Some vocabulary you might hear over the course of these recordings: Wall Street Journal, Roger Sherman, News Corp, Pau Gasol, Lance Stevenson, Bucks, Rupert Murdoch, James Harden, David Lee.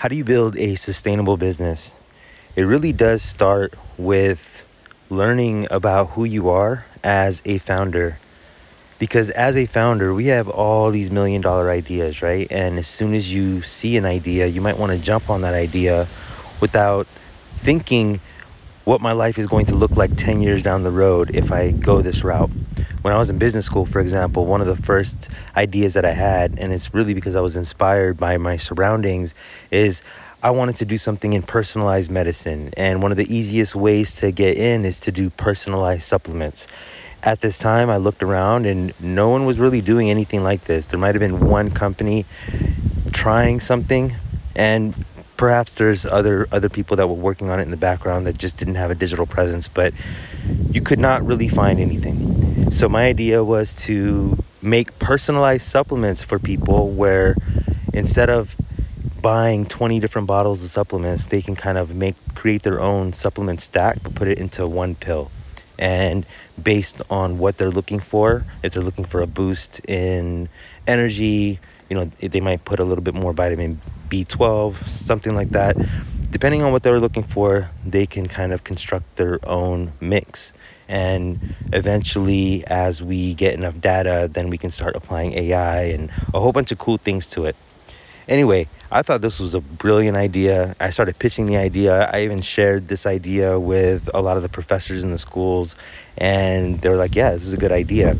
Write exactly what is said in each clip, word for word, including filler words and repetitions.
how do you build a sustainable business? It really does start with learning about who you are as a founder. Because as a founder, we have all these million dollar ideas, right? And as soon as you see an idea, you might want to jump on that idea without thinking what my life is going to look like ten years down the road if I go this route. When I was in business school, for example, one of the first ideas that I had, and it's really because I was inspired by my surroundings, is I wanted to do something in personalized medicine. And one of the easiest ways to get in is to do personalized supplements. At this time, I looked around and no one was really doing anything like this. There might have been one company trying something, and perhaps there's other other people that were working on it in the background that just didn't have a digital presence, but you could not really find anything. So my idea was to make personalized supplements for people where instead of buying twenty different bottles of supplements, they can kind of make create their own supplement stack, but put it into one pill. And based on what they're looking for, if they're looking for a boost in energy, you know, they might put a little bit more vitamin B twelve, something like that. Depending on what they're looking for, they can kind of construct their own mix. And eventually, as we get enough data, then we can start applying A I and a whole bunch of cool things to it. Anyway, I thought this was a brilliant idea. I started pitching the idea. I even shared this idea with a lot of the professors in the schools, and they were like, yeah, this is a good idea.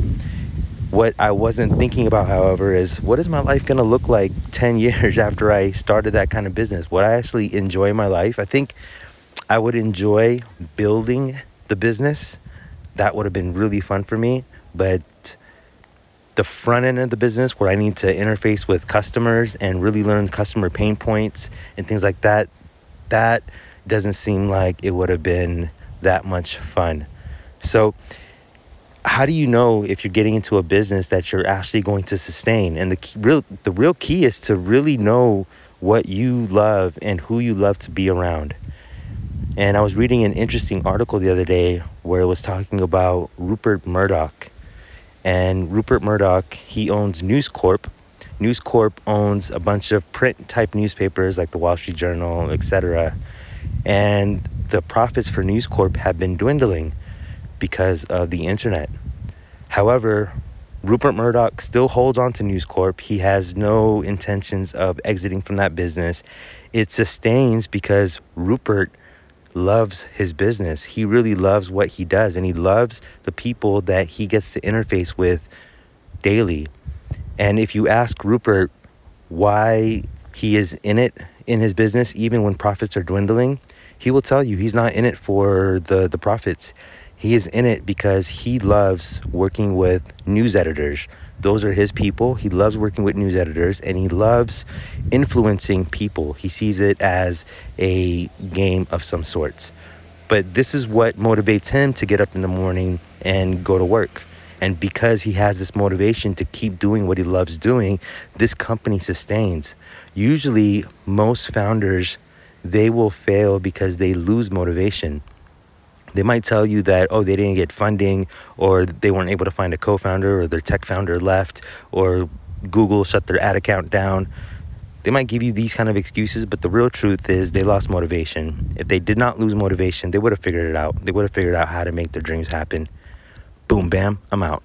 What I wasn't thinking about, however, is what is my life going to look like ten years after I started that kind of business? Would I actually enjoy my life? I think I would enjoy building the business. That would have been really fun for me, but the front end of the business where I need to interface with customers and really learn customer pain points and things like that, that doesn't seem like it would have been that much fun. So how do you know if you're getting into a business that you're actually going to sustain? And the key, real, the real key is to really know what you love and who you love to be around. And I was reading an interesting article the other day where it was talking about Rupert Murdoch. And Rupert Murdoch, he owns News Corp. News Corp owns a bunch of print-type newspapers like the Wall Street Journal, et cetera. And the profits for News Corp have been dwindling because of the internet. However, Rupert Murdoch still holds on to News Corp. He has no intentions of exiting from that business. It sustains because Rupert loves his business. He really loves what he does, and he loves the people that he gets to interface with daily. And if you ask Rupert why he is in it, in his business, even when profits are dwindling, he will tell you he's not in it for the, the profits. He is in it because he loves working with news editors. Those are his people. He loves working with news editors, and he loves influencing people. He sees it as a game of some sorts. But this is what motivates him to get up in the morning and go to work. And because he has this motivation to keep doing what he loves doing, this company sustains. Usually, most founders, they will fail because they lose motivation. They might tell you that, oh, they didn't get funding, or they weren't able to find a co-founder, or their tech founder left, or Google shut their ad account down. They might give you these kind of excuses, but the real truth is they lost motivation. If they did not lose motivation, they would have figured it out. They would have figured out how to make their dreams happen. Boom, bam, I'm out.